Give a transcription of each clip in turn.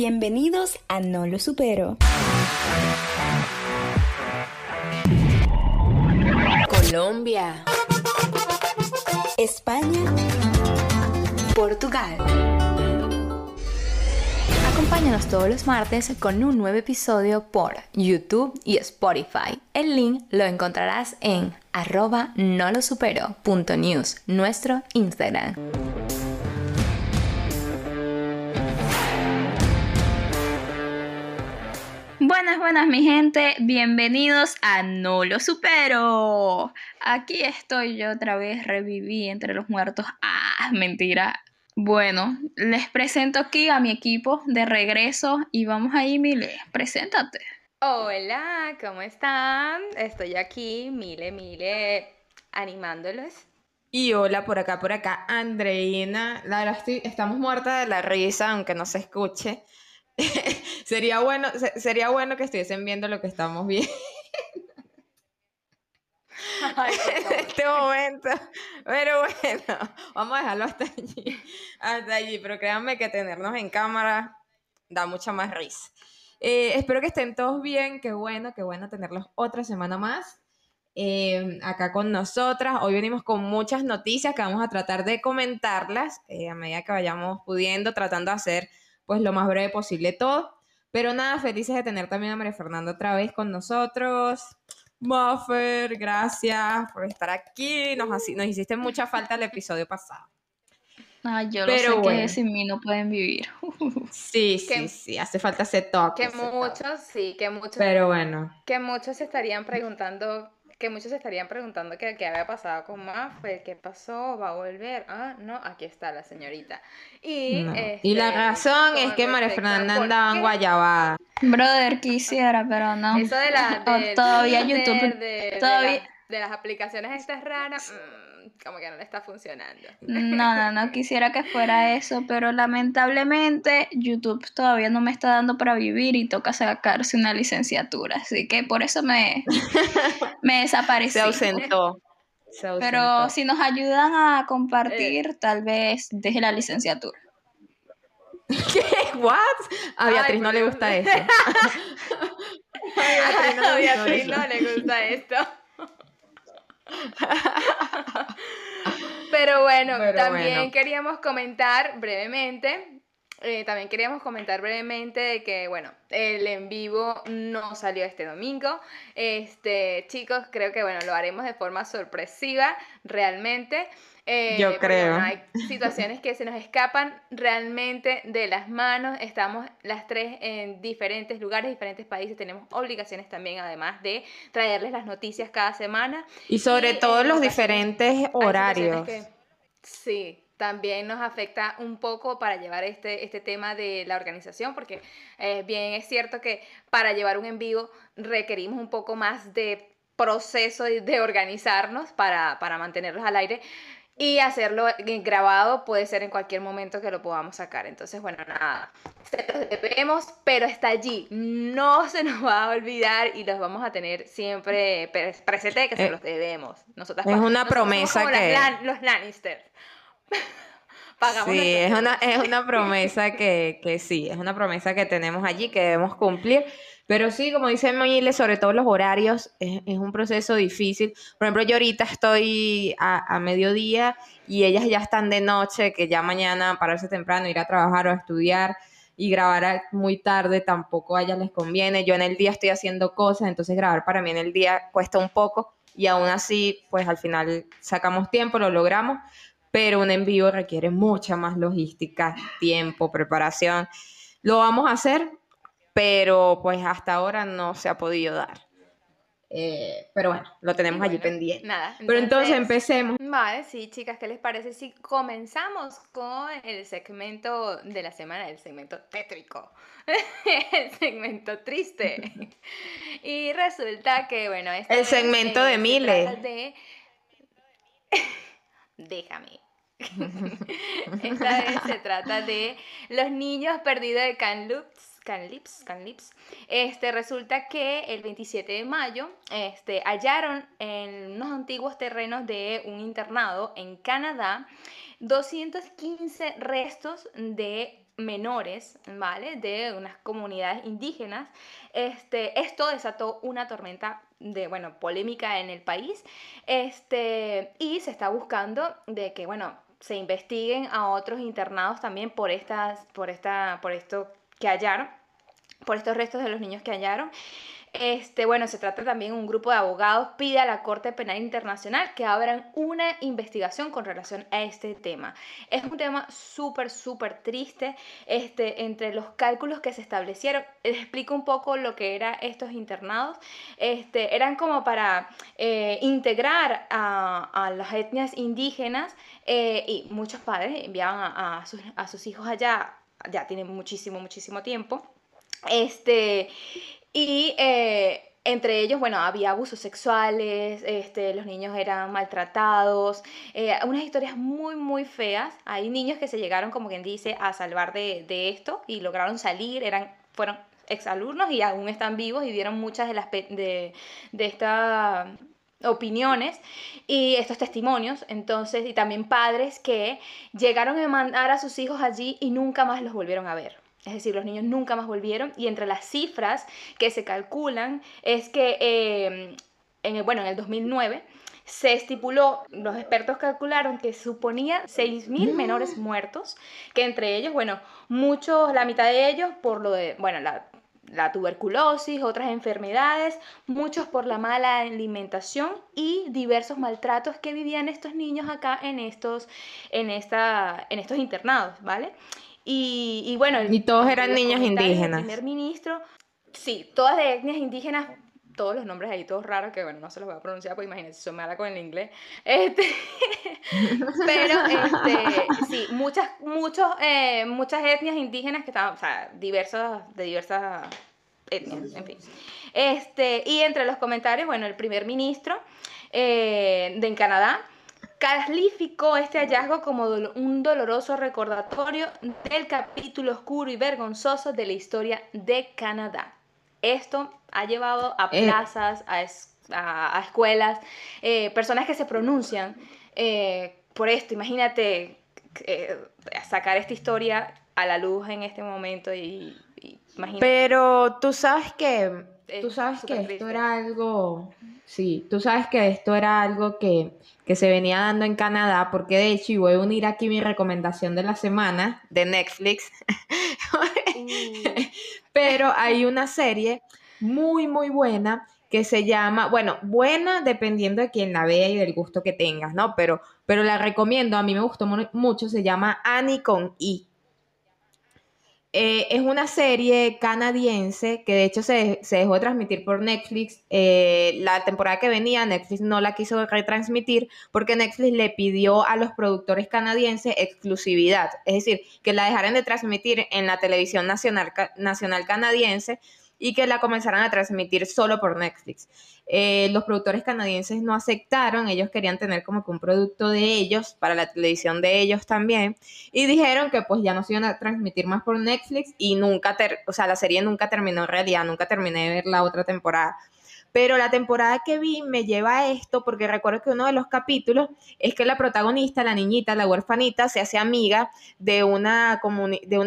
Bienvenidos a No lo Supero. Colombia, España, Portugal. Acompáñanos todos los martes con un nuevo episodio por YouTube y Spotify. El link lo encontrarás en @nolosupero.news, nuestro Instagram. Buenas, buenas mi gente, bienvenidos a No lo Supero. Aquí estoy yo otra vez, reviví entre los muertos. Ah, mentira. Bueno, les presento aquí a mi equipo de regreso y vamos ahí, Mile, preséntate. Hola, ¿cómo están? Estoy aquí, Mile, animándolos. Y hola, por acá, Andreina. La verdad, estamos muertas de la risa, aunque no se escuche. sería bueno que estuviesen viendo lo que estamos viendo en este momento, pero bueno, vamos a dejarlo hasta allí, pero créanme que tenernos en cámara da mucha más risa. Espero que estén todos bien, qué bueno tenerlos otra semana más acá con nosotras. Hoy venimos con muchas noticias que vamos a tratar de comentarlas a medida que vayamos pudiendo, tratando de hacer pues lo más breve posible todo. Pero nada, felices de tener también a Mariafernanda otra vez con nosotros. Muffer, gracias por estar aquí. Nos hiciste mucha falta el episodio pasado. Ay, yo pero lo sé, bueno, que sin mí no pueden vivir. Sí, hace falta ese toque. Que muchos. Pero bueno. Que muchos se estarían preguntando qué había pasado con Muffer, qué pasó, va a volver, no, aquí está la señorita. Y la razón es que Mariafernanda andaba en guayabada. Brother, quisiera, pero no. Eso de la... todavía YouTube. De las aplicaciones estas raras, como que no le está funcionando. No quisiera que fuera eso, pero lamentablemente YouTube todavía no me está dando para vivir y toca sacarse una licenciatura, así que por eso me desaparecí. Se ausentó. Pero si nos ayudan a compartir, tal vez deje la licenciatura. ¿Qué? ¿What? A Beatriz no le gusta esto. A Beatriz no le gusta esto. Pero bueno. También queríamos comentar brevemente de que, bueno, el en vivo no salió este domingo. Chicos, creo que, bueno, lo haremos de forma sorpresiva, realmente. Yo creo. Bueno, hay situaciones que se nos escapan realmente de las manos. Estamos las tres en diferentes lugares, diferentes países. Tenemos obligaciones también, además de traerles las noticias cada semana. Y sobre todo los diferentes horarios. Sí. También nos afecta un poco para llevar este tema de la organización, porque bien es cierto que para llevar un en vivo requerimos un poco más de proceso de organizarnos para mantenerlos al aire, y hacerlo grabado puede ser en cualquier momento que lo podamos sacar. Entonces, bueno, nada, se los debemos, pero está allí, no se nos va a olvidar y los vamos a tener siempre presente de que se los debemos. Nosotras, es una promesa que... los Lannister. Pagamos, sí, es una promesa que sí, es una promesa que tenemos allí, que debemos cumplir. Pero sí, como dice Mile, sobre todo los horarios, es un proceso difícil. Por ejemplo, yo ahorita estoy a mediodía y ellas ya están de noche, que ya mañana pararse temprano, ir a trabajar o a estudiar y grabar muy tarde tampoco a ellas les conviene. Yo en el día estoy haciendo cosas, entonces grabar para mí en el día cuesta un poco, y aún así, pues al final sacamos tiempo, lo logramos. Pero un en vivo requiere mucha más logística, tiempo, preparación. Lo vamos a hacer, pero pues hasta ahora no se ha podido dar. Pero bueno, lo tenemos allí pendiente. Nada. Pero entonces empecemos. Vale, sí, chicas, ¿qué les parece si comenzamos con el segmento de la semana, el segmento tétrico, el segmento triste? Y resulta que, bueno, este el segmento de Mile. Déjame. Esta vez se trata de los niños perdidos de Kamloops. Resulta que el 27 de mayo hallaron en unos antiguos terrenos de un internado en Canadá 215 restos de menores, ¿vale? De unas comunidades indígenas. Esto desató una tormenta de, bueno, polémica en el país. Y se está buscando de que, bueno, se investiguen a otros internados también por estos restos de los niños que hallaron. Bueno, se trata también un grupo de abogados pide a la Corte Penal Internacional que abran una investigación con relación a este tema. Es un tema súper, súper triste. Entre los cálculos que se establecieron, les explico un poco lo que eran estos internados. Eran como para integrar a las etnias indígenas, y muchos padres enviaban a sus hijos allá. Ya tiene muchísimo, muchísimo tiempo. Entre ellos, bueno, había abusos sexuales, los niños eran maltratados, unas historias muy, muy feas. Hay niños que se llegaron, como quien dice, a salvar de esto y lograron salir, fueron exalumnos y aún están vivos y dieron muchas de estas opiniones y estos testimonios. Entonces, y también padres que llegaron a mandar a sus hijos allí y nunca más los volvieron a ver. Es decir, los niños nunca más volvieron, y entre las cifras que se calculan es que, en el 2009 se estipuló, los expertos calcularon que suponía 6.000 menores muertos, que entre ellos, bueno, muchos, la mitad de ellos por lo de, bueno, la tuberculosis, otras enfermedades, muchos por la mala alimentación y diversos maltratos que vivían estos niños acá en estos internados, ¿vale? Y bueno... Y todos eran niños indígenas. El primer ministro, sí, todas de etnias indígenas, todos los nombres ahí, todos raros, que bueno, no se los voy a pronunciar porque imagínense, soy mala con el inglés. Pero, sí, muchas etnias indígenas que estaban, o sea, diversas etnias, en fin. Y entre los comentarios, bueno, el primer ministro de Canadá calificó este hallazgo como un doloroso recordatorio del capítulo oscuro y vergonzoso de la historia de Canadá. Esto ha llevado a plazas, a escuelas, personas que se pronuncian por esto. Imagínate sacar esta historia a la luz en este momento y imagínate. Pero tú sabes que esto era algo que se venía dando en Canadá, porque de hecho, y voy a unir aquí mi recomendación de la semana de Netflix, pero hay una serie muy, muy buena que se llama, bueno, buena dependiendo de quién la vea y del gusto que tengas, ¿no? Pero la recomiendo, a mí me gustó mucho, se llama Annie con I. Es una serie canadiense que de hecho se dejó transmitir por Netflix. La temporada que venía Netflix no la quiso retransmitir porque Netflix le pidió a los productores canadienses exclusividad, es decir, que la dejaran de transmitir en la televisión nacional canadiense y que la comenzaran a transmitir solo por Netflix. Los productores canadienses no aceptaron, ellos querían tener como que un producto de ellos para la televisión de ellos también, y dijeron que pues ya no se iban a transmitir más por Netflix, y la serie nunca terminó en realidad, nunca terminé de ver la otra temporada. Pero la temporada que vi me lleva a esto, porque recuerdo que uno de los capítulos es que la protagonista, la niñita, la huerfanita, se hace amiga de una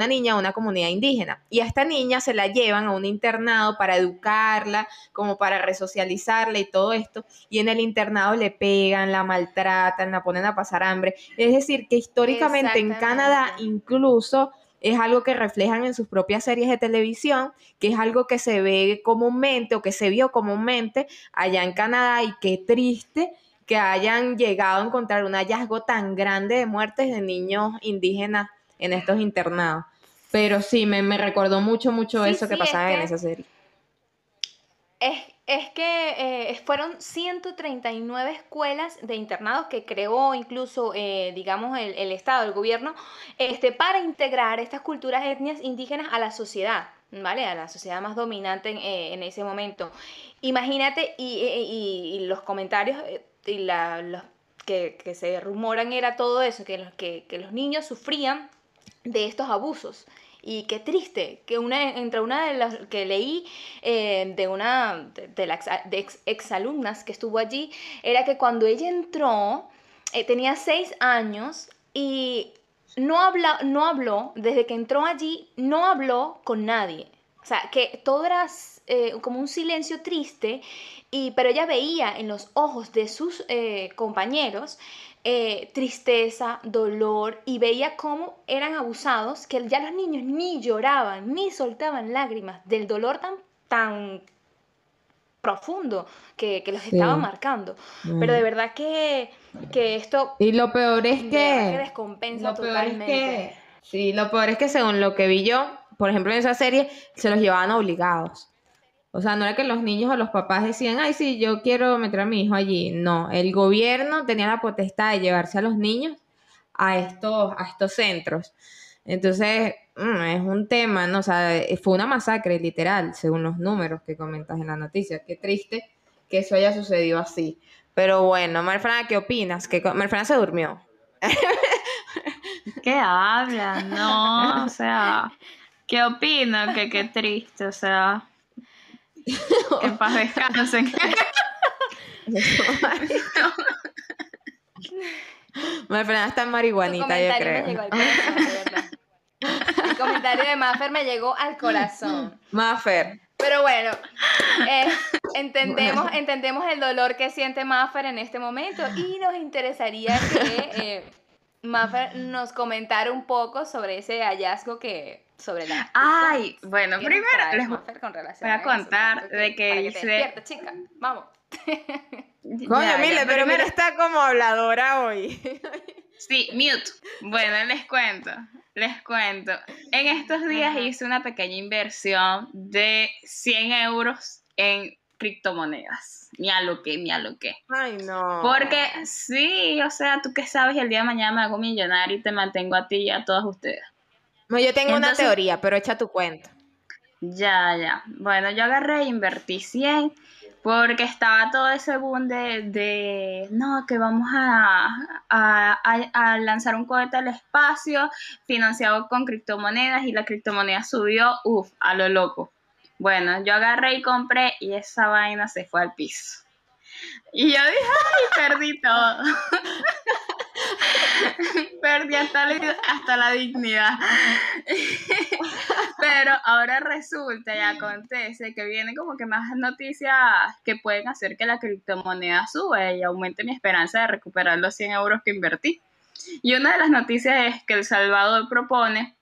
niña de una comunidad indígena. Y a esta niña se la llevan a un internado para educarla, como para resocializarla y todo esto. Y en el internado le pegan, la maltratan, la ponen a pasar hambre. Es decir, que históricamente en Canadá incluso... es algo que reflejan en sus propias series de televisión, que es algo que se ve comúnmente o que se vio comúnmente allá en Canadá, y qué triste que hayan llegado a encontrar un hallazgo tan grande de muertes de niños indígenas en estos internados. Pero sí, me recordó mucho, mucho eso que pasaba en esa serie. Es que fueron 139 escuelas de internados que creó incluso, digamos, el Estado, el gobierno, para integrar estas culturas, etnias indígenas a la sociedad, ¿vale? A la sociedad más dominante en ese momento. Imagínate, y los comentarios y los que se rumoran era todo eso, que los niños sufrían de estos abusos. Y qué triste, que entre una de las que leí, de exalumnas que estuvo allí, era que cuando ella entró, tenía 6 años, y no habló, desde que entró allí, no habló con nadie. O sea, que todo era como un silencio triste, pero ella veía en los ojos de sus compañeros tristeza, dolor, y veía cómo eran abusados, que ya los niños ni lloraban, ni soltaban lágrimas del dolor tan profundo que los estaba marcando. Pero de verdad que esto... Y lo peor es que descompensa totalmente. Sí, lo peor es que según lo que vi yo, por ejemplo, en esa serie, se los llevaban obligados. O sea, no era que los niños o los papás decían, ay, sí, yo quiero meter a mi hijo allí. No, el gobierno tenía la potestad de llevarse a los niños a estos centros. Entonces, es un tema, ¿no? O sea, fue una masacre, literal, según los números que comentas en la noticia. Qué triste que eso haya sucedido así. Pero bueno, Mariafernanda, ¿qué opinas? Mariafernanda se durmió. ¿Qué hablan? No, o sea, ¿qué opino? Que qué triste, o sea, que en paz descansen. Mariafernanda está marihuanita, yo creo. Me llegó al corazón, el comentario de Mafer me llegó al corazón. Mafer. Pero bueno, entendemos el dolor que siente Mafer en este momento, y nos interesaría que... Mafer nos comentaron un poco sobre ese hallazgo que sobre la... Ay, bueno, primero les voy a contar de que se despierta, chica. Vamos. Coño, Mile, pero Mile está como habladora hoy. Sí, mute. Bueno, les cuento. En estos días hice una pequeña inversión de 100 euros en criptomonedas. Ni a lo que. Ay, no. Porque sí, o sea, tú qué sabes, el día de mañana me hago millonario y te mantengo a ti y a todas ustedes. No, yo tengo una teoría, pero echa tu cuenta. Ya. Bueno, yo agarré e invertí 100 porque estaba todo ese boom de no, que vamos a lanzar un cohete al espacio financiado con criptomonedas, y la criptomoneda subió, a lo loco. Bueno, yo agarré y compré, y esa vaina se fue al piso. Y yo dije, ay, perdí todo. Perdí hasta la dignidad. Pero ahora resulta y acontece que vienen como que más noticias que pueden hacer que la criptomoneda sube y aumente mi esperanza de recuperar los 100 euros que invertí. Y una de las noticias es que El Salvador propone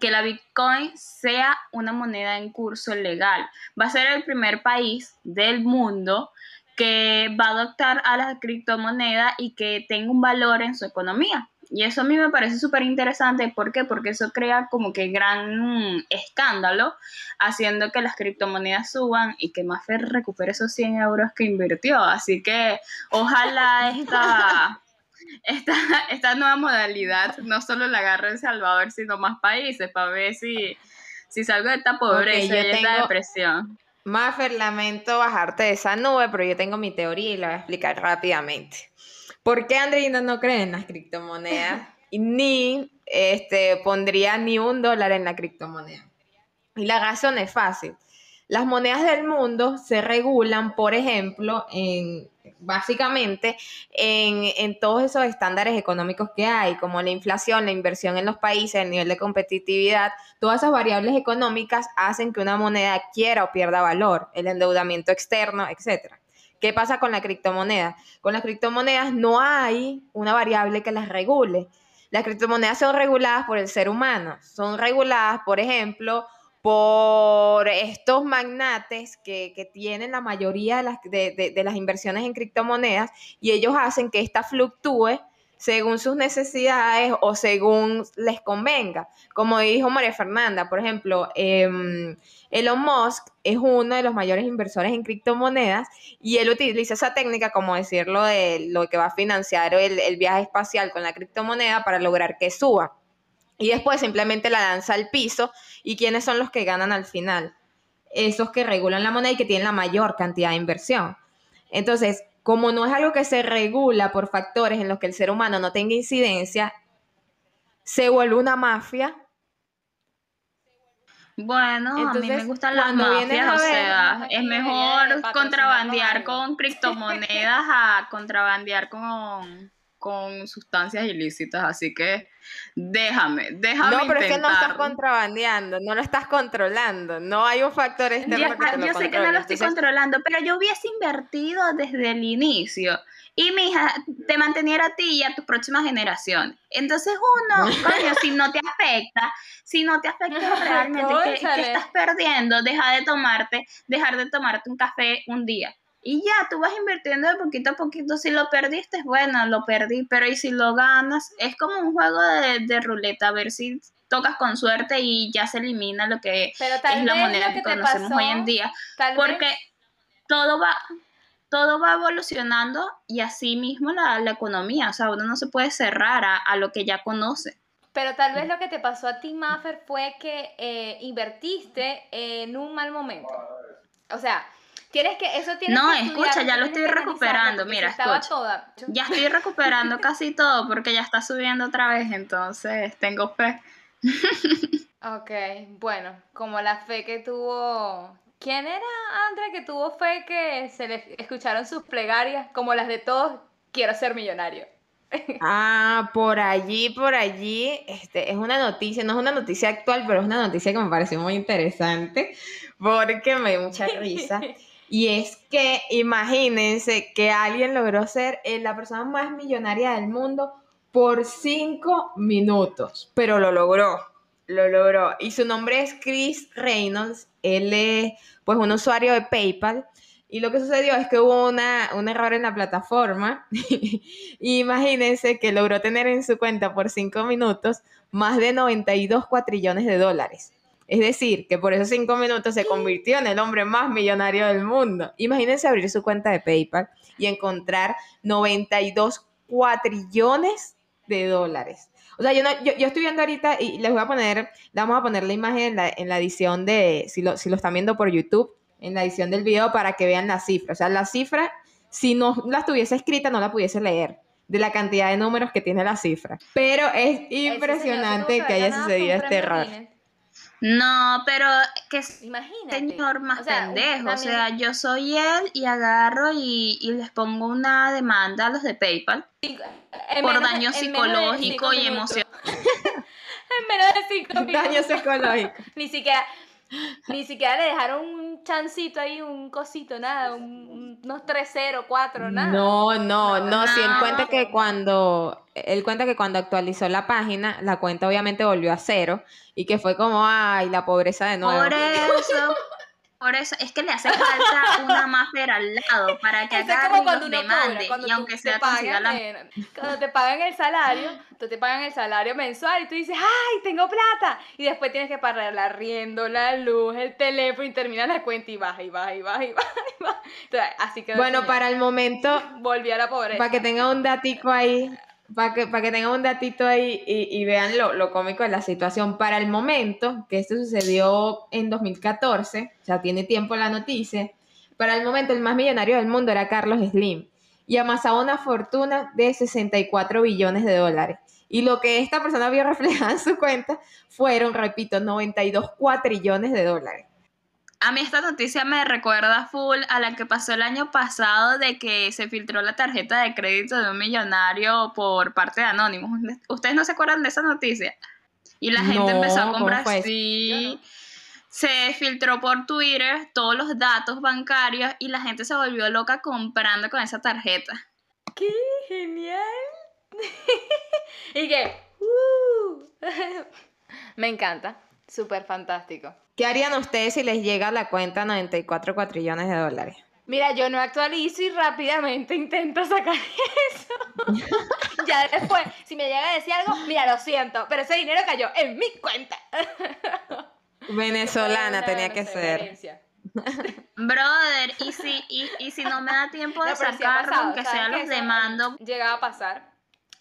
que la Bitcoin sea una moneda en curso legal. Va a ser el primer país del mundo que va a adoptar a la criptomoneda y que tenga un valor en su economía. Y eso a mí me parece súper interesante. ¿Por qué? Porque eso crea como que gran escándalo, haciendo que las criptomonedas suban y que Mafer recupere esos 100 euros que invirtió. Así que ojalá esta nueva modalidad no solo la agarra El Salvador, sino más países, para ver si salgo de esta pobreza y esta depresión. Mafer, lamento bajarte de esa nube, pero yo tengo mi teoría y la voy a explicar rápidamente. ¿Por qué Andreina no cree en las criptomonedas y ni pondría ni $1 en la criptomoneda? Y la razón es fácil. Las monedas del mundo se regulan, por ejemplo, básicamente en todos esos estándares económicos que hay, como la inflación, la inversión en los países, el nivel de competitividad. Todas esas variables económicas hacen que una moneda adquiera o pierda valor, el endeudamiento externo, etcétera. ¿Qué pasa con la criptomoneda? Con las criptomonedas no hay una variable que las regule. Las criptomonedas son reguladas por el ser humano, son reguladas, por ejemplo, por estos magnates que tienen la mayoría de las inversiones en criptomonedas, y ellos hacen que esta fluctúe según sus necesidades o según les convenga. Como dijo Mariafernanda, por ejemplo, Elon Musk es uno de los mayores inversores en criptomonedas y él utiliza esa técnica, como decirlo, de lo que va a financiar el viaje espacial con la criptomoneda para lograr que suba. Y después simplemente la lanza al piso. ¿Y quiénes son los que ganan al final? Esos que regulan la moneda y que tienen la mayor cantidad de inversión. Entonces, como no es algo que se regula por factores en los que el ser humano no tenga incidencia, se vuelve una mafia. Bueno, entonces, a mí me gustan las mafias, o sea, es mejor contrabandear con criptomonedas a contrabandear con... con sustancias ilícitas, así que déjame intentar. No, pero es que no estás contrabandeando, no lo estás controlando, no hay un factor externo que te lo controle. Yo sé que no lo estoy controlando, pero yo hubiese invertido desde el inicio y mi hija te mantuviera a ti y a tus próximas generaciones. Entonces uno, coño, si no te afecta realmente, ¿qué estás perdiendo? Dejar de tomarte un café un día. Y ya, tú vas invirtiendo de poquito a poquito. Si lo perdiste, bueno, lo perdí. Pero y si lo ganas, es como un juego de ruleta, a ver si tocas con suerte y ya se elimina lo que es la moneda que conocemos hoy en día. Porque todo va evolucionando y así mismo la economía. O sea, uno no se puede cerrar a lo que ya conoce. Pero tal vez lo que te pasó a ti, Maffer, fue que invertiste en un mal momento. O sea... ya lo estoy recuperando, mira, escucha, ya estoy recuperando casi todo, porque ya está subiendo otra vez, entonces tengo fe. Ok, bueno, como la fe que tuvo, ¿quién era, Andrea, que tuvo fe que se le escucharon sus plegarias, como las de todos, quiero ser millonario? Ah, por allí, es una noticia, no es una noticia actual, pero es una noticia que me pareció muy interesante, porque me dio mucha risa. Y es que imagínense que alguien logró ser la persona más millonaria del mundo por 5 minutos, pero lo logró. Y su nombre es Chris Reynolds, él es pues un usuario de PayPal, y lo que sucedió es que hubo un error en la plataforma, y imagínense que logró tener en su cuenta por 5 minutos más de 92 cuatrillones de dólares. Es decir, que por esos 5 minutos se convirtió en el hombre más millonario del mundo. Imagínense abrir su cuenta de PayPal y encontrar 92 cuatrillones de dólares. O sea, yo estoy viendo ahorita y vamos a poner la imagen en la edición de, si lo están viendo por YouTube, en la edición del video para que vean la cifra. O sea, la cifra, si no la estuviese escrita, no la pudiese leer, de la cantidad de números que tiene la cifra. Pero es impresionante que haya sucedido este error. No, pero que imagínate, señor más pendejo, o sea, yo soy él y agarro y les pongo una demanda a los de PayPal por daño psicológico y emocional. En menos de 5 minutos. Daño psicológico. Ni siquiera le dejaron un chancito ahí, un cosito, nada, unos 3-0, 4, nada. No. Si él cuenta que cuando actualizó la página, la cuenta obviamente volvió a 0 y que fue como, ay, la pobreza de nuevo. Por eso, es que le hace falta una Maffer al lado para que agarre y los demande, y aunque sea consiga la... Cuando te pagan el salario, tú te pagan el salario mensual y tú dices, ¡ay, tengo plata! Y después tienes que pagar el arriendo, la luz, el teléfono y terminas la cuenta y baja. Entonces, así que bueno, para el momento... Volví a la pobreza. Para que tenga un datico ahí... Para que tengan un datito ahí y vean lo cómico de la situación. Para el momento, que esto sucedió en 2014, o sea, tiene tiempo la noticia, para el momento el más millonario del mundo era Carlos Slim y amasaba una fortuna de 64 billones de dólares. Y lo que esta persona vio reflejada en su cuenta fueron, repito, 92 cuatrillones de dólares. A mí esta noticia me recuerda full a la que pasó el año pasado de que se filtró la tarjeta de crédito de un millonario por parte de Anonymous. ¿Ustedes no se acuerdan de esa noticia? Y la gente empezó a comprar así. Se filtró por Twitter todos los datos bancarios y la gente se volvió loca comprando con esa tarjeta. ¡Qué genial! Y que... Me encanta. Súper fantástico. ¿Qué harían ustedes si les llega a la cuenta 94 cuatrillones de dólares? Mira, yo no actualizo y rápidamente intento sacar eso. Ya después, si me llega a decir algo, mira, lo siento, pero ese dinero cayó en mi cuenta. Venezolana tenía que ser. Brother, y si no me da tiempo de sacarlo, aunque sea los demando. Llegaba a pasar.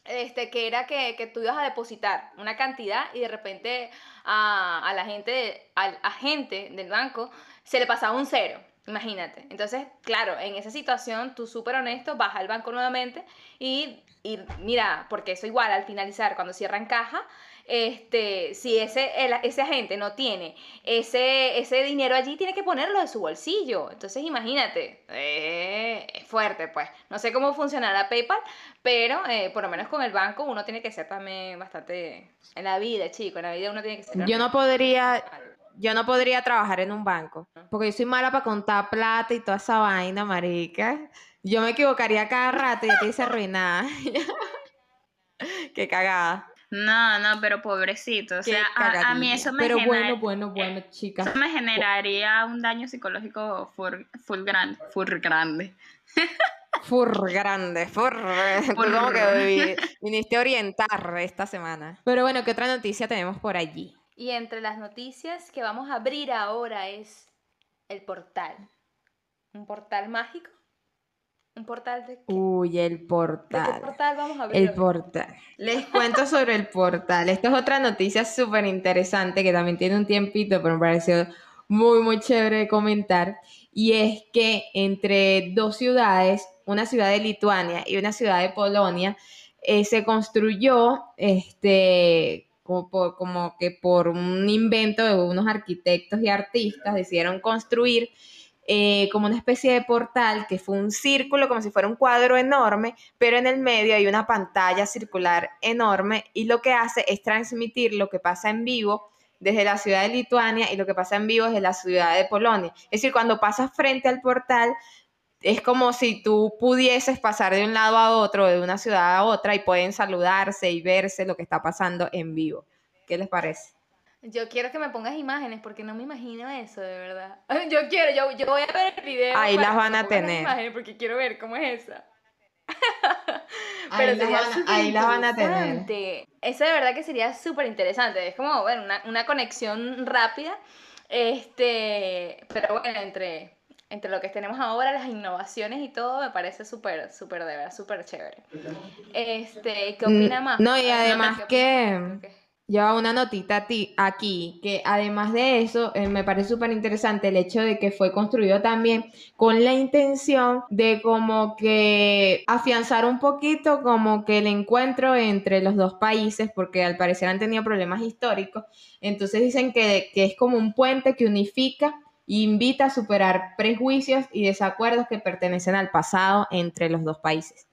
Que era que tú ibas a depositar una cantidad y de repente a la gente, al agente del banco se le pasaba un 0, imagínate. Entonces, claro, en esa situación tú súper honesto vas al banco nuevamente y Y mira, porque eso igual al finalizar, cuando cierran caja, si ese agente no tiene ese dinero allí, tiene que ponerlo de su bolsillo. Entonces imagínate, es fuerte pues. No sé cómo funcionará PayPal, pero por lo menos con el banco uno tiene que ser también bastante... En la vida, chico, en la vida uno tiene que ser... Yo no podría trabajar en un banco, porque yo soy mala para contar plata y toda esa vaina, marica. Yo me equivocaría cada rato y ya te hice arruinada. Qué cagada. No, pero pobrecito. O sea, a mí eso me genera... Pero bueno, chicas. Eso me generaría un daño psicológico full grande. Como que viniste a orientar esta semana. Pero bueno, ¿qué otra noticia tenemos por allí? Y entre las noticias que vamos a abrir ahora es el portal. ¿Un portal mágico? ¿Un portal de qué? Uy, el portal. ¿De qué portal vamos a abrir? El portal. Les cuento sobre el portal. Esta es otra noticia súper interesante que también tiene un tiempito, pero me pareció muy, muy chévere de comentar. Y es que entre dos ciudades, una ciudad de Lituania y una ciudad de Polonia, se construyó como que por un invento de unos arquitectos y artistas decidieron construir como una especie de portal que fue un círculo, como si fuera un cuadro enorme, pero en el medio hay una pantalla circular enorme y lo que hace es transmitir lo que pasa en vivo desde la ciudad de Lituania y lo que pasa en vivo desde la ciudad de Polonia. Es decir, cuando pasas frente al portal, es como si tú pudieses pasar de un lado a otro, de una ciudad a otra, y pueden saludarse y verse lo que está pasando en vivo. ¿Qué les parece? Yo quiero que me pongas imágenes, porque no me imagino eso, de verdad. Yo voy a ver el video. Ahí las van a tener. Imágenes porque quiero ver cómo es esa. Pero ahí las van a tener. Eso de verdad que sería súper interesante. Es como, bueno, una conexión rápida. Pero bueno, entre lo que tenemos ahora, las innovaciones y todo, me parece súper, súper de verdad, súper chévere. ¿Qué opina más? No, y además que lleva una notita aquí, que además de eso, me parece súper interesante el hecho de que fue construido también con la intención de como que afianzar un poquito como que el encuentro entre los dos países, porque al parecer han tenido problemas históricos. Entonces dicen que es como un puente que unifica y invita a superar prejuicios y desacuerdos que pertenecen al pasado entre los dos países,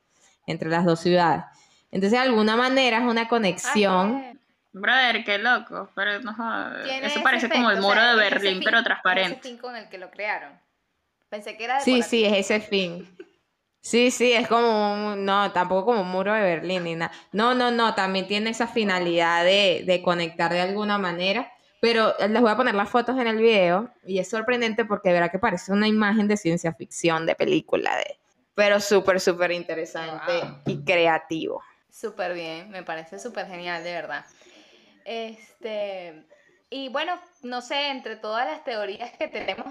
entre las dos ciudades. Entonces, de alguna manera es una conexión. Ay, brother, qué loco. Pero no, eso parece efecto, como el muro de Berlín, pero transparente. Ese fin con el que lo crearon. Pensé que era de sí, es ese fin. Sí, es como no, tampoco como un muro de Berlín ni nada. No, también tiene esa finalidad de conectar de alguna manera. Pero les voy a poner las fotos en el video y es sorprendente porque verá que parece una imagen de ciencia ficción, de película, pero súper, súper interesante. Wow. Y creativo. Súper bien, me parece súper genial, de verdad. Y bueno, no sé, entre todas las teorías que tenemos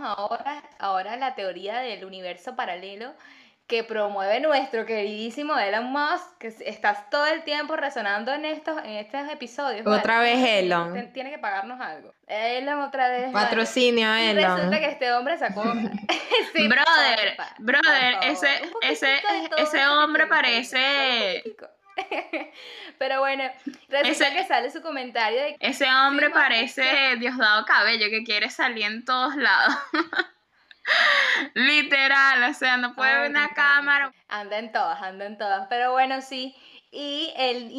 ahora la teoría del universo paralelo que promueve nuestro queridísimo Elon Musk, que estás todo el tiempo resonando en estos episodios. Otra vez Elon. Tiene que pagarnos algo. Elon otra vez. Patrocinio, ¿vale? Elon. Y resulta que este hombre sacó... Sí, brother, ese hombre parece... Pero bueno, resulta que sale su comentario de que ese hombre parece Diosdado Cabello, que quiere salir en todos lados. Literal, o sea, no puede ver una cámara. Anda en todas, pero bueno, sí. Y él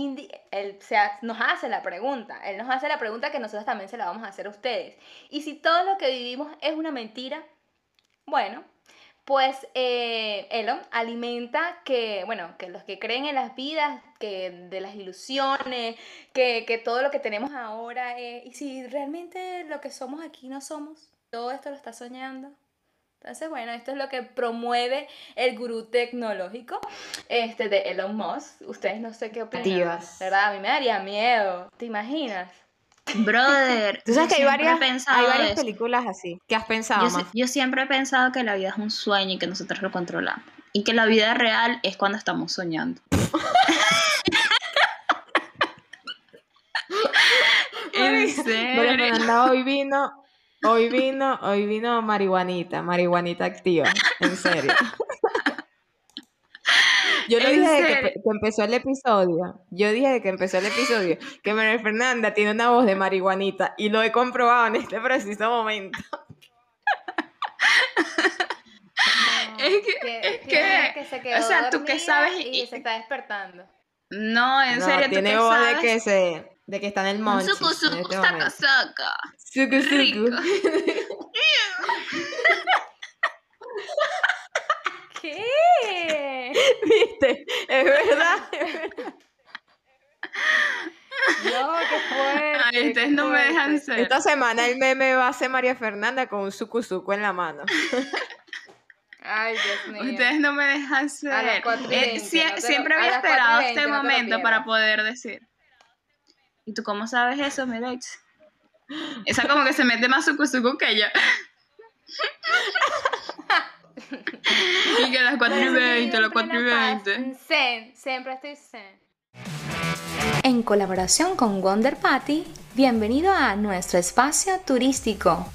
nos hace la pregunta que nosotros también se la vamos a hacer a ustedes. Y si todo lo que vivimos es una mentira, bueno, pues Elon alimenta que los que creen en las vidas, de las ilusiones, que todo lo que tenemos ahora, y si realmente lo que somos aquí no somos, todo esto lo está soñando. Entonces, bueno, esto es lo que promueve el gurú tecnológico de Elon Musk. Ustedes no sé qué opinan, Dios. ¿Verdad? A mí me daría miedo. ¿Te imaginas? Brother, tú sabes que hay varias películas así. ¿Qué has pensado más? Yo siempre he pensado que la vida es un sueño y que nosotros lo controlamos. Y que la vida real es cuando estamos soñando. En serio. Pero Hoy vino marihuanita activa, en serio. Yo lo dije desde que empezó el episodio. Yo dije de que empezó el episodio que María Fernanda tiene una voz de marihuanita y lo he comprobado en este preciso momento. No, es que se quedó, o sea, tú qué sabes y se está despertando. No, en serio, tiene ¿tú qué voz sabes? de que está en el monte. Suku suku saca saca. Suku suku. ¿Qué? ¿Viste? Es verdad. No, qué fuerte. Ay, ustedes no me dejan ser. Esta semana el meme va a ser María Fernanda con un suku suku en la mano. Ay, Dios mío. Ustedes no me dejan ser. Siempre había esperado este momento para poder decir. ¿Y tú cómo sabes eso, Mirex? Esa como que se mete más suku suku que yo. Y que a las 4:20, a las 4:20. Zen, siempre estoy zen. En colaboración con Wonder Paty, bienvenido a nuestro espacio turístico.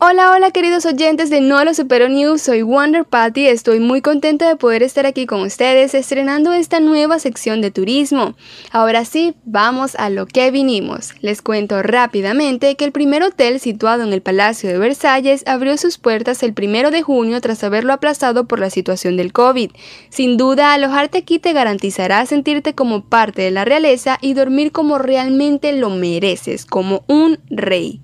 Hola, hola queridos oyentes de No lo Supero News, soy Wonder Paty, estoy muy contenta de poder estar aquí con ustedes estrenando esta nueva sección de turismo. Ahora sí, vamos a lo que vinimos. Les cuento rápidamente que el primer hotel situado en el Palacio de Versalles abrió sus puertas el 1 de junio tras haberlo aplazado por la situación del COVID. Sin duda, alojarte aquí te garantizará sentirte como parte de la realeza y dormir como realmente lo mereces, como un rey.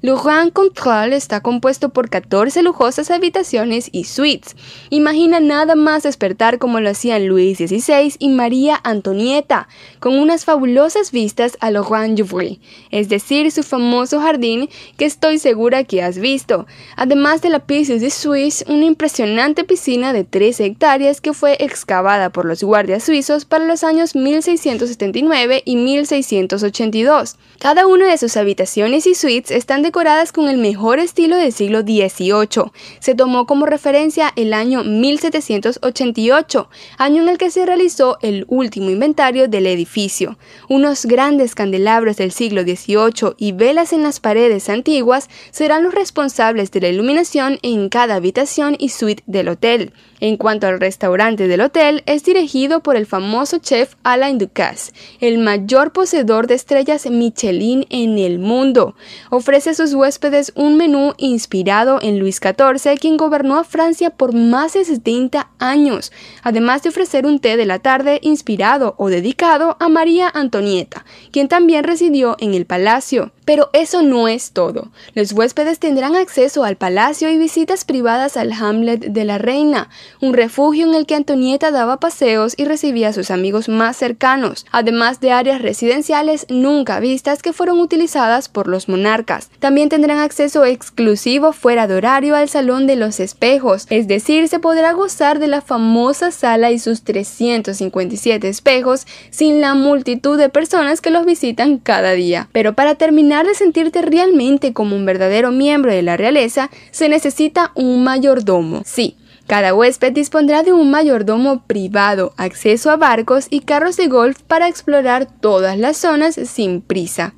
Le Grand Contrôle está compuesto por 14 lujosas habitaciones y suites. Imagina nada más despertar como lo hacían Luis XVI y María Antonieta, con unas fabulosas vistas a Le Grand Contrôle, es decir, su famoso jardín que estoy segura que has visto. Además de la Piscine de Suisse, una impresionante piscina de 13 hectáreas que fue excavada por los guardias suizos para los años 1679 y 1682. Cada una de sus habitaciones y suites están decoradas con el mejor estilo del siglo XVIII. Se tomó como referencia el año 1788, año en el que se realizó el último inventario del edificio. Unos grandes candelabros del siglo XVIII y velas en las paredes antiguas serán los responsables de la iluminación en cada habitación y suite del hotel. En cuanto al restaurante del hotel, es dirigido por el famoso chef Alain Ducasse, el mayor poseedor de estrellas Michelin en el mundo. Ofrece a sus huéspedes un menú inspirado en Luis XIV, quien gobernó a Francia por más de 70 años, además de ofrecer un té de la tarde inspirado o dedicado a María Antonieta, quien también residió en el palacio. Pero eso no es todo. Los huéspedes tendrán acceso al palacio y visitas privadas al Hamlet de la Reina, un refugio en el que Antonieta daba paseos y recibía a sus amigos más cercanos, además de áreas residenciales nunca vistas que fueron utilizadas por los monarcas. También tendrán acceso exclusivo fuera de horario al Salón de los Espejos, es decir, se podrá gozar de la famosa sala y sus 357 espejos sin la multitud de personas que los visitan cada día. Pero para terminar de sentirte realmente como un verdadero miembro de la realeza, se necesita un mayordomo. Sí, cada huésped dispondrá de un mayordomo privado, acceso a barcos y carros de golf para explorar todas las zonas sin prisa.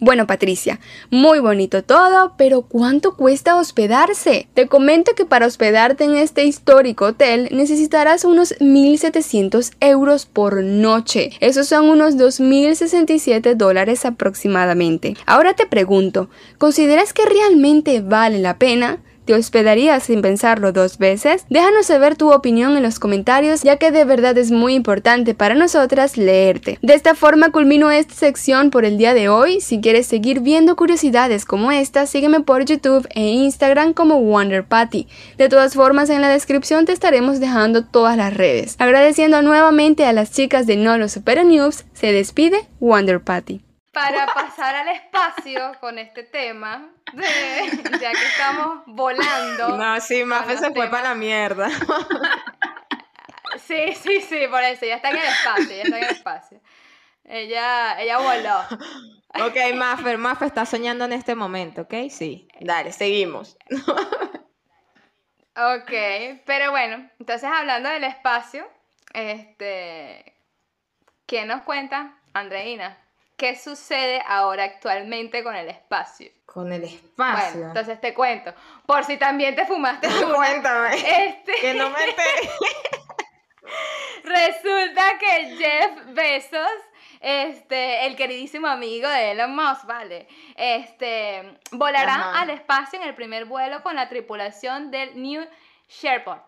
Bueno, Patricia, muy bonito todo, pero ¿cuánto cuesta hospedarse? Te comento que para hospedarte en este histórico hotel necesitarás unos 1.700 euros por noche. Esos son unos $2.067 aproximadamente. Ahora te pregunto, ¿consideras que realmente vale la pena? ¿Te hospedarías sin pensarlo dos veces? Déjanos saber tu opinión en los comentarios, ya que de verdad es muy importante para nosotras leerte. De esta forma culmino esta sección por el día de hoy. Si quieres seguir viendo curiosidades como esta, sígueme por YouTube e Instagram como Wonder Paty. De todas formas, en la descripción te estaremos dejando todas las redes. Agradeciendo nuevamente a las chicas de No lo Supero News, se despide Wonder Paty. Para pasar al espacio con este tema, ya que estamos volando. No, sí, más veces fue para la mierda. Sí, por eso, ya está en el espacio. Ella voló. Ok, Maffer está soñando en este momento, ¿ok? Sí, dale, seguimos. Ok, pero bueno, entonces hablando del espacio, ¿qué nos cuenta Andreina? ¿Qué sucede ahora actualmente con el espacio? Con el espacio. Bueno, entonces te cuento. Por si también te fumaste. Cuéntame. Que no me enteré. Resulta que Jeff Bezos, el queridísimo amigo de Elon Musk, ¿vale? Volará al espacio en el primer vuelo con la tripulación del New Shepard.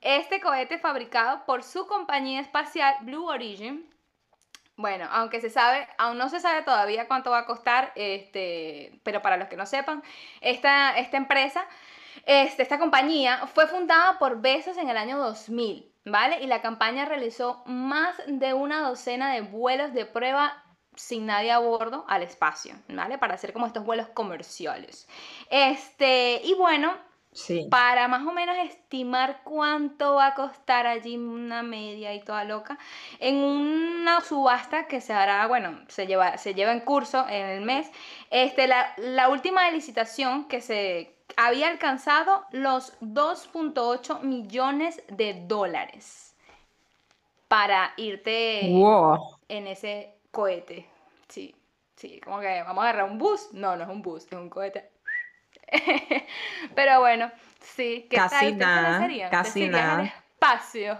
Este cohete fabricado por su compañía espacial Blue Origin. Bueno, aunque se sabe, aún no se sabe todavía cuánto va a costar, pero para los que no sepan, esta empresa, esta compañía fue fundada por Bezos en el año 2000, ¿vale? Y la campaña realizó más de una docena de vuelos de prueba sin nadie a bordo al espacio, ¿vale? Para hacer como estos vuelos comerciales. Y bueno, sí, para más o menos estimar cuánto va a costar allí una media y toda loca, en una subasta que se hará, bueno, se lleva en curso en el mes, la última licitación que se había alcanzado los 2.8 millones de dólares para irte en ese cohete. Sí, sí, como que vamos a agarrar un bus. No, no es un bus, es un cohete. Pero bueno, sí, ¿qué casi tal? Nada, casi nada. Espacio.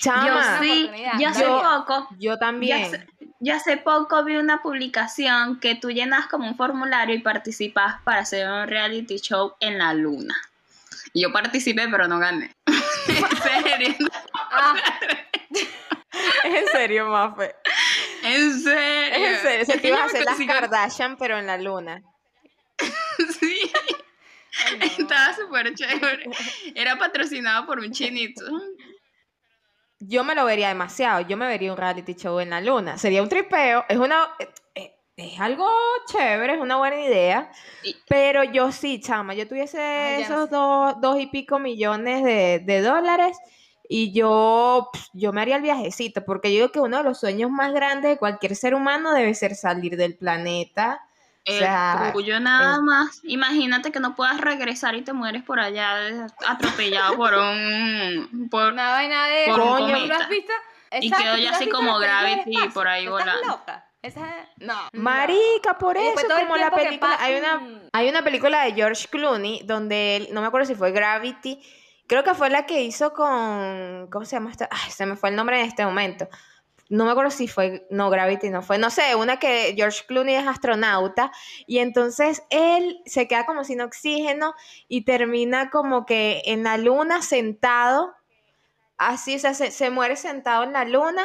Chama, yo sí, yo hace poco vi una publicación que tú llenas como un formulario y participas para hacer un reality show en la luna. Y yo participé, pero no gané. ¿En serio? ¿En serio, Mafe? ¿En serio? ¿En serio? Se te ibas a hacer las Kardashian, pero en la luna. Sí. Ay, no. Estaba súper chévere. Era patrocinado por un chinito. Yo me lo vería demasiado. Yo me vería un reality show en la luna. Sería un tripeo. Es algo chévere, es una buena idea. Pero yo sí, chama, yo tuviese esos $2 y pico millones de dólares y yo me haría el viajecito, porque yo digo que uno de los sueños más grandes de cualquier ser humano debe ser salir del planeta. Nada más. Imagínate que no puedas regresar y te mueres por allá atropellado por un... por una vaina de... ¿Lo has visto? Y quedó ya así como Gravity y por ahí volando. No. Marica, por eso, como la película... Hay una película de George Clooney donde él... No me acuerdo si fue Gravity. Creo que fue la que hizo con... ¿Cómo se llama esta? Ay, se me fue el nombre en este momento. No me acuerdo si fue, no, Gravity no fue, no sé, una que George Clooney es astronauta y entonces él se queda como sin oxígeno y termina como que en la luna sentado, así, o sea, se muere sentado en la luna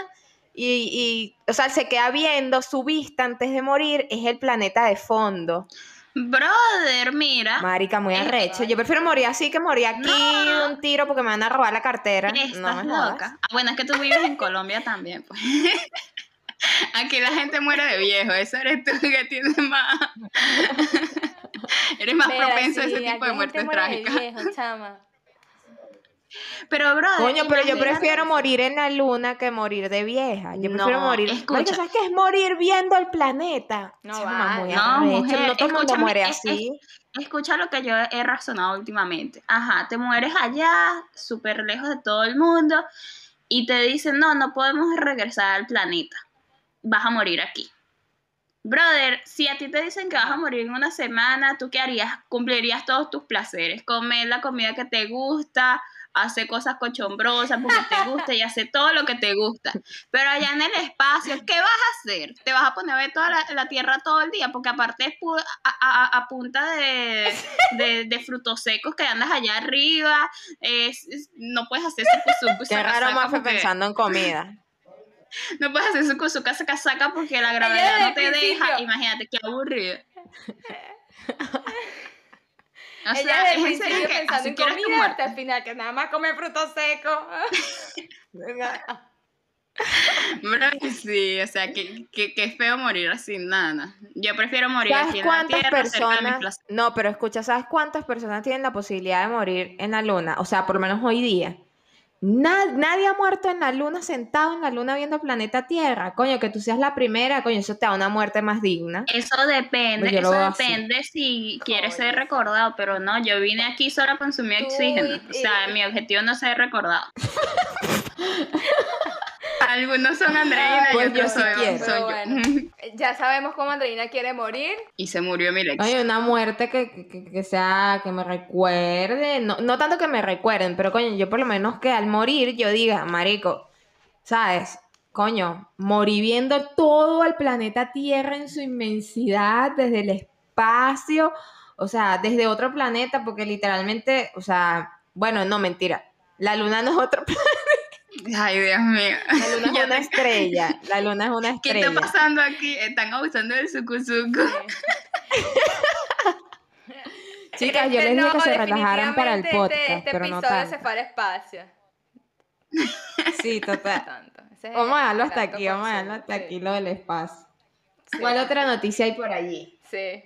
y o sea, se queda viendo su vista antes de morir, es el planeta de fondo. Brother, mira. Marica, muy arrecho. Yo prefiero morir así que morir aquí de un tiro porque me van a robar la cartera. Estás loca. Ah, bueno, es que tú vives en Colombia también, pues. Aquí la gente muere de viejo. Eso eres tú que tienes más... eres más propensa a ese tipo de muertes trágicas. De viejo, chama. Pero, brother... Coño, pero yo prefiero morir en la luna que morir de vieja. Yo prefiero morir... Escucha. ¿Sabes qué es morir viendo el planeta? No, mujer, no todo el mundo muere así. Escucha lo que yo he razonado últimamente. Ajá, te mueres allá, súper lejos de todo el mundo, y te dicen, no podemos regresar al planeta. Vas a morir aquí. Brother, si a ti te dicen que vas a morir en una semana, ¿tú qué harías? Cumplirías todos tus placeres. Comer la comida que te gusta... hace cosas cochombrosas porque te gusta y hace todo lo que te gusta. Pero allá en el espacio, ¿qué vas a hacer? Te vas a poner a ver toda la tierra todo el día, porque aparte es a punta de frutos secos que andas allá arriba, no puedes hacer sucusucu. Qué raro más fue pensando en comida. No puedes hacer sucusucu, saca porque la gravedad no te deja. Imagínate, qué aburrido. O sea, ella es serio que así quieres tu muerte al final, que nada más come frutos secos. Bro, sí, o sea, que es feo morir así, nada. Yo prefiero morir aquí en la tierra, cerca de mi plaza. No, pero escucha, ¿sabes cuántas personas tienen la posibilidad de morir en la luna? O sea, por lo menos hoy día. Nadie ha muerto en la luna, sentado en la luna viendo el planeta Tierra. Coño, que tú seas la primera, coño, eso te da una muerte más digna. Eso depende si quieres ser recordado, pero no, yo vine aquí solo a consumir oxígeno. O sea, mi objetivo no es ser recordado. Algunos son Andreina y otros soy yo. Ya sabemos cómo Andreina quiere morir. Y se murió mi ex. Hay una muerte que sea, que me recuerde. No tanto que me recuerden, pero coño, yo por lo menos que al morir yo diga, marico, ¿sabes? Coño, morí viendo todo el planeta Tierra en su inmensidad, desde el espacio, o sea, desde otro planeta, porque literalmente, o sea, bueno, no, mentira, la luna no es otro planeta. Ay, Dios mío. La luna es una estrella, la luna es una estrella. ¿Qué está pasando aquí? Están abusando del sucuzuco. Sí. Chicas, yo les dije que se relajaran para el podcast, este pero no tanto. Este episodio se fue al espacio. Sí, total. Vamos a dejarlo hasta aquí, vamos a dejarlo hasta aquí, lo del espacio. Sí. ¿Cuál otra noticia hay por allí? Sí.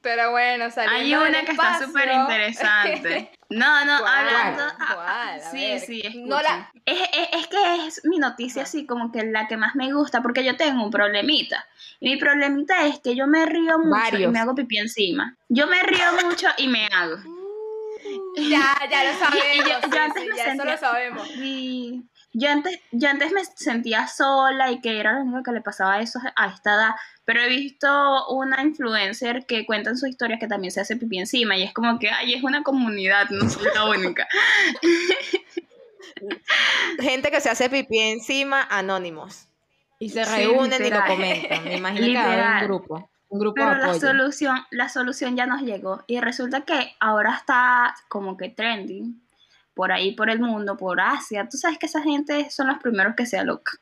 Pero bueno, hay una que está súper interesante. No, ¿cuál? Hablando... ¿Cuál? Sí, escuchen. No la... es que es mi noticia así como que la que más me gusta, porque yo tengo un problemita. Y mi problemita es que yo me río mucho y me hago pipí encima. Yo me río mucho y me hago. Ya lo sabemos. Eso lo sabemos. Y... Yo antes me sentía sola y que era lo único que le pasaba eso a esta edad, pero he visto una influencer que cuenta en su historia que también se hace pipí encima y es como que, ay, es una comunidad, no soy la única. Gente que se hace pipí encima, Anonymous. Y se reúnen y lo comentan, me imagino que hay un grupo pero de apoyo. Pero la solución ya nos llegó y resulta que ahora está como que trending. Por ahí, por el mundo, por Asia, tú sabes que esa gente son los primeros que se alocan.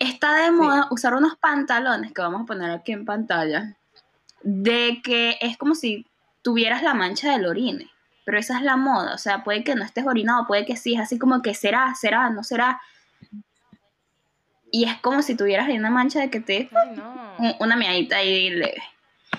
Está de moda usar unos pantalones, que vamos a poner aquí en pantalla, de que es como si tuvieras la mancha del orine, pero esa es la moda, o sea, puede que no estés orinado, puede que sí, es así como que será, no será, y es como si tuvieras ahí una mancha de que te... Ay, no. Una miadita ahí leve.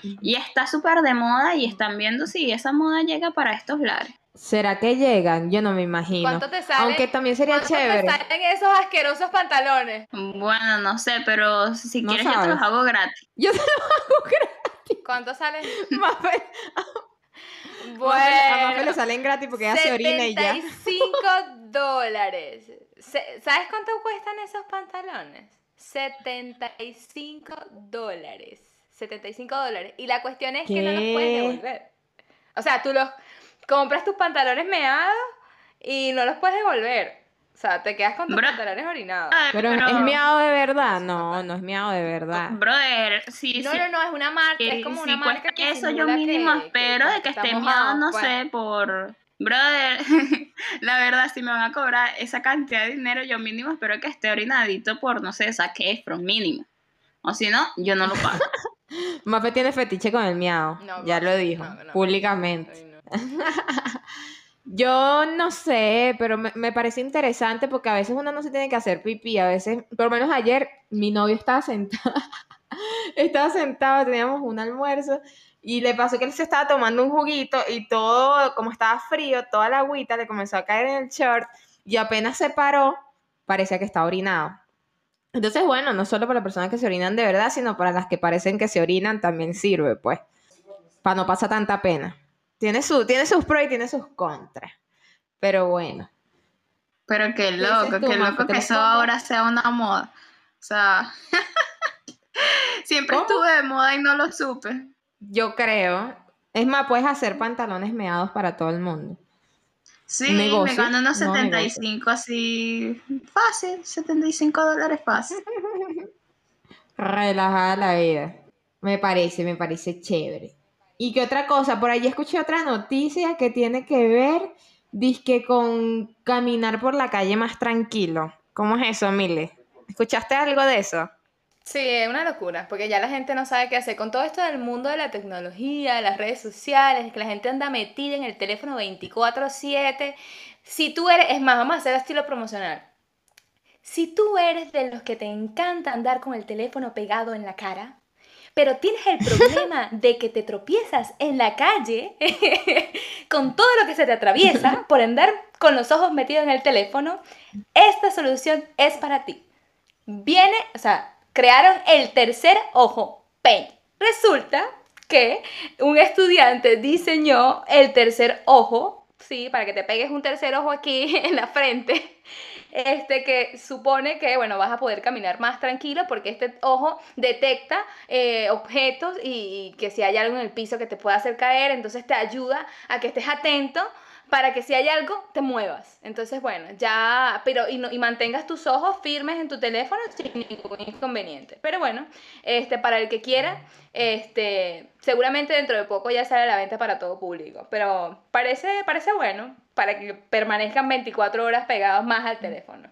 Y está súper de moda y están viendo si esa moda llega para estos lares. ¿Será que llegan? Yo no me imagino. ¿Cuánto te salen? Aunque también sería chévere. ¿Cuánto te salen esos asquerosos pantalones? Bueno, no sé, pero si no quieres sabes. Yo te los hago gratis. Yo te los hago gratis. ¿Cuánto salen? Bueno, a Mafe le salen gratis porque ella se orina y ya. $75. ¿Sabes cuánto cuestan esos pantalones? $75. Y la cuestión es que no los puedes devolver. O sea, tú los compras tus pantalones meados y no los puedes devolver. O sea, te quedas con tus pantalones orinados. Pero ¿es meado de verdad? No es meado de verdad. Brother, sí. No, es una marca, es como una marca que eso yo mínimo espero de que esté meado, no sé, por... Brother, la verdad, si me van a cobrar esa cantidad de dinero, yo mínimo espero que esté orinadito por, no sé, Zac Efron mínimo. O si no, yo no lo pago. Mafe tiene fetiche con el miau, no, ya lo dijo, no, públicamente. No. Yo no sé, pero me parece interesante porque a veces uno no se tiene que hacer pipí, a veces, por lo menos ayer, mi novio estaba sentado, teníamos un almuerzo, y le pasó que él se estaba tomando un juguito, y todo, como estaba frío, toda la agüita le comenzó a caer en el short, y apenas se paró, parecía que estaba orinado. Entonces, bueno, no solo para las personas que se orinan de verdad, sino para las que parecen que se orinan también sirve, pues. Para no pasar tanta pena. Tiene sus pros y tiene sus contras. Pero bueno. Pero qué loco que eso ahora sea una moda. O sea, siempre estuve de moda y no lo supe. Yo creo. Es más, puedes hacer pantalones meados para todo el mundo. Sí, negocio, me gano unos 75 así, fácil, $75 fácil. Relajada la vida, me parece chévere. ¿Y qué otra cosa? Por ahí escuché otra noticia que tiene que ver, dizque con caminar por la calle más tranquilo. ¿Cómo es eso, Mile? ¿Escuchaste algo de eso? Sí, es una locura, porque ya la gente no sabe qué hacer. Con todo esto del mundo de la tecnología, de las redes sociales, que la gente anda metida en el teléfono 24/7. Si tú eres, es más, vamos a hacer estilo promocional. Si tú eres de los que te encanta andar con el teléfono pegado en la cara, pero tienes el problema de que te tropiezas en la calle con todo lo que se te atraviesa por andar con los ojos metidos en el teléfono, esta solución es para ti. Viene, o sea... Crearon el tercer ojo, Paint. Resulta que un estudiante diseñó el tercer ojo, sí, para que te pegues un tercer ojo aquí en la frente, que supone que, bueno, vas a poder caminar más tranquilo porque este ojo detecta objetos y que si hay algo en el piso que te pueda hacer caer, entonces te ayuda a que estés atento para que si hay algo, te muevas. Entonces, bueno, ya, pero y mantengas tus ojos firmes en tu teléfono sin ningún inconveniente. Pero bueno, para el que quiera, seguramente dentro de poco ya sale a la venta para todo público. Pero parece bueno, para que permanezcan 24 horas pegados más al teléfono.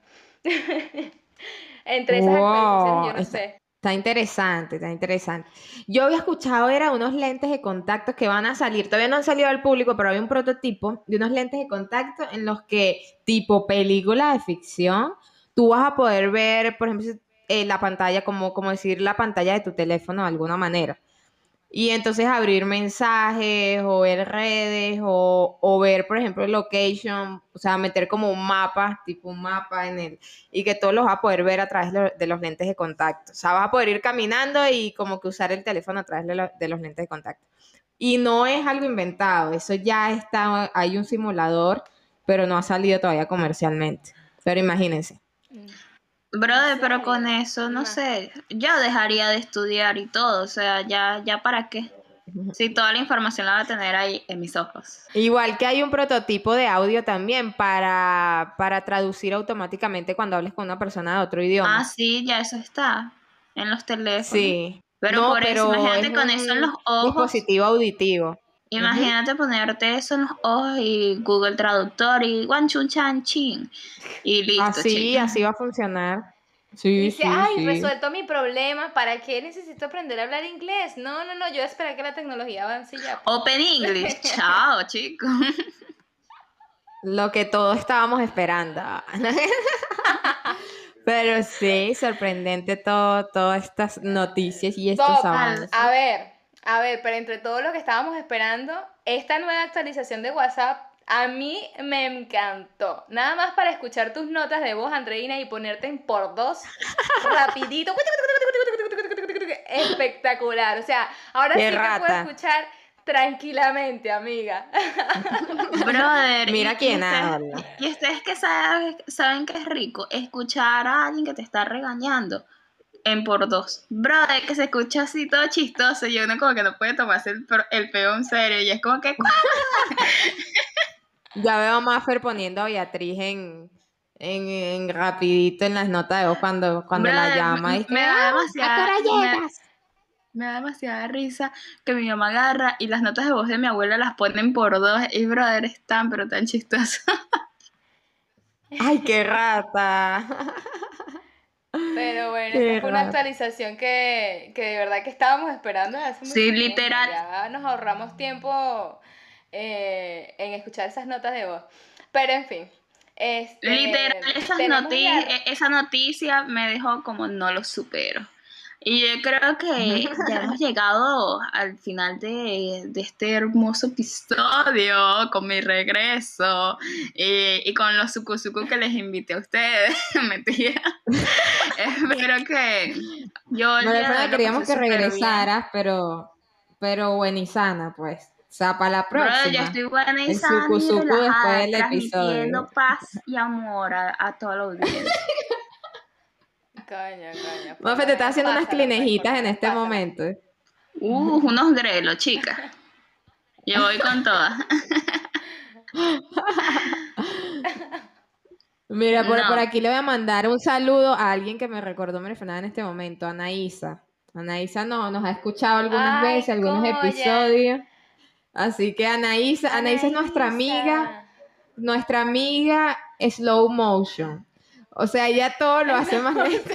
Entre esas actualizaciones, yo no sé. Está interesante, está interesante. Yo había escuchado, era unos lentes de contacto que van a salir, todavía no han salido al público, pero había un prototipo de unos lentes de contacto en los que, tipo película de ficción, tú vas a poder ver, por ejemplo, la pantalla, como decir, la pantalla de tu teléfono de alguna manera. Y entonces abrir mensajes, o ver redes, o ver, por ejemplo, location, o sea, meter como un mapa, tipo un mapa en él, y que todos los vas a poder ver a través de los lentes de contacto. O sea, vas a poder ir caminando y como que usar el teléfono a través de los lentes de contacto. Y no es algo inventado, eso ya está, hay un simulador, pero no ha salido todavía comercialmente. Pero imagínense. Brother, pero con eso, no sé, yo dejaría de estudiar y todo, o sea, ya para qué, si toda la información la va a tener ahí en mis ojos. Igual que hay un prototipo de audio también para traducir automáticamente cuando hables con una persona de otro idioma. Ah, sí, ya eso está, en los teléfonos. Sí. Pero no, por eso, pero imagínate es con eso en los ojos. Dispositivo auditivo. Imagínate ponerte eso en los ojos y Google Traductor y guan chun chan chin y listo. Así va a funcionar. Sí, dice, sí, ay, sí, resuelto mi problema, ¿para qué necesito aprender a hablar inglés? No, yo voy a esperar que la tecnología avance y ya. Open English, chao, chicos. Lo que todos estábamos esperando. Pero sí, sorprendente todas estas noticias y estos avances. A ver, pero entre todo lo que estábamos esperando, esta nueva actualización de WhatsApp a mí me encantó. Nada más para escuchar tus notas de voz, Andreina, y ponerte en por dos rapidito. Espectacular. O sea, ahora qué sí rata. Te puedo escuchar tranquilamente, amiga. Brother, mira quién habla. Y ustedes que saben que es rico escuchar a alguien que te está regañando en por dos, brother, que se escucha así todo chistoso y uno como que no puede tomarse el peo en serio y es como que ya veo a Maffer poniendo a Beatriz en rapidito en las notas de voz cuando brother, la llama y me da demasiada risa que mi mamá agarra y las notas de voz de mi abuela las ponen por dos y brother, es tan chistoso. Ay, qué rata. Pero bueno, esta fue una actualización que de verdad que estábamos esperando hace mucho tiempo. Sí, literal. Ya nos ahorramos tiempo en escuchar esas notas de voz. Pero en fin. Literal, esa noticia me dejó como no lo supero. Y yo creo que ya hemos llegado al final de este hermoso episodio con mi regreso y con los sucusucu que les invité a ustedes. Mentira. Espero que yo... No, verdad, queríamos que regresaras, pero buena y sana, pues. O sea, para la próxima. Pero yo estoy buena y sana y relajada, transmitiendo paz y amor a todos los días. Coño. Mofe, te estás haciendo unas clinejitas en este momento. Unos grelos, chicas. Yo voy con todas. Mira, por aquí le voy a mandar un saludo a alguien que me recordó Mariafernanda en este momento, Anaísa. Anaísa nos ha escuchado algunas veces, algunos episodios. Así que Anaísa es nuestra amiga Slow Motion. O sea, ella todo lo hace más lento.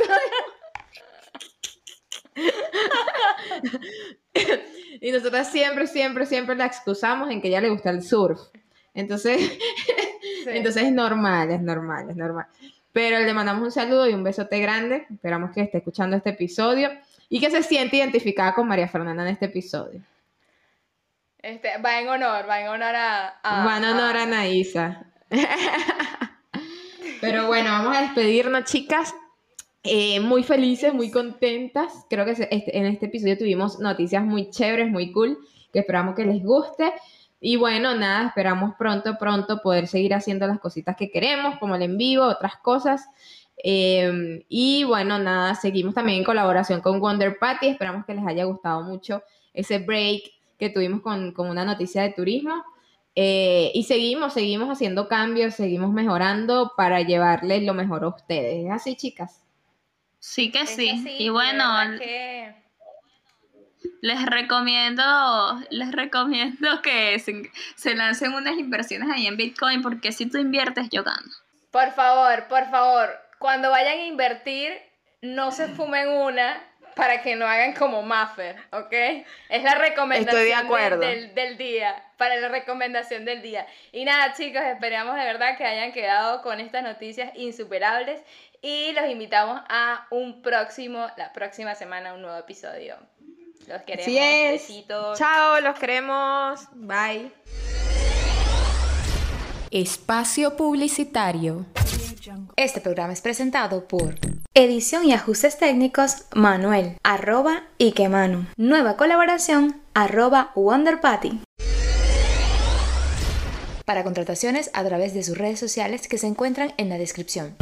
Y nosotras siempre la excusamos en que a ella le gusta el surf. Entonces, entonces es normal. Pero le mandamos un saludo y un besote grande. Esperamos que esté escuchando este episodio y que se siente identificada con Mariafernanda en este episodio. Va en honor a Anaísa. Pero bueno, vamos a despedirnos, chicas, muy felices, muy contentas. Creo que en este episodio tuvimos noticias muy chéveres, muy cool, que esperamos que les guste. Y bueno, nada, esperamos pronto poder seguir haciendo las cositas que queremos, como el en vivo, otras cosas. Y bueno, nada, seguimos también en colaboración con Wonder Paty. Esperamos que les haya gustado mucho ese break que tuvimos con una noticia de turismo. Y seguimos haciendo cambios, seguimos mejorando para llevarles lo mejor a ustedes. ¿Es así, chicas? Sí que sí. Es que sí. Y bueno, les recomiendo que se lancen unas inversiones ahí en Bitcoin, porque si tú inviertes, yo gano. Por favor, cuando vayan a invertir, no se fumen una para que no hagan como Maffer, ¿ok? Es la recomendación del día, para la recomendación del día. Y nada, chicos, esperamos de verdad que hayan quedado con estas noticias insuperables y los invitamos a la próxima semana, un nuevo episodio. Los queremos. Así es. Besitos. Chao, los queremos. Bye. Espacio publicitario. Este programa es presentado por Edición y Ajustes Técnicos Manuel, @Ikemanu. Nueva colaboración, @Wonder Paty. Para contrataciones a través de sus redes sociales que se encuentran en la descripción.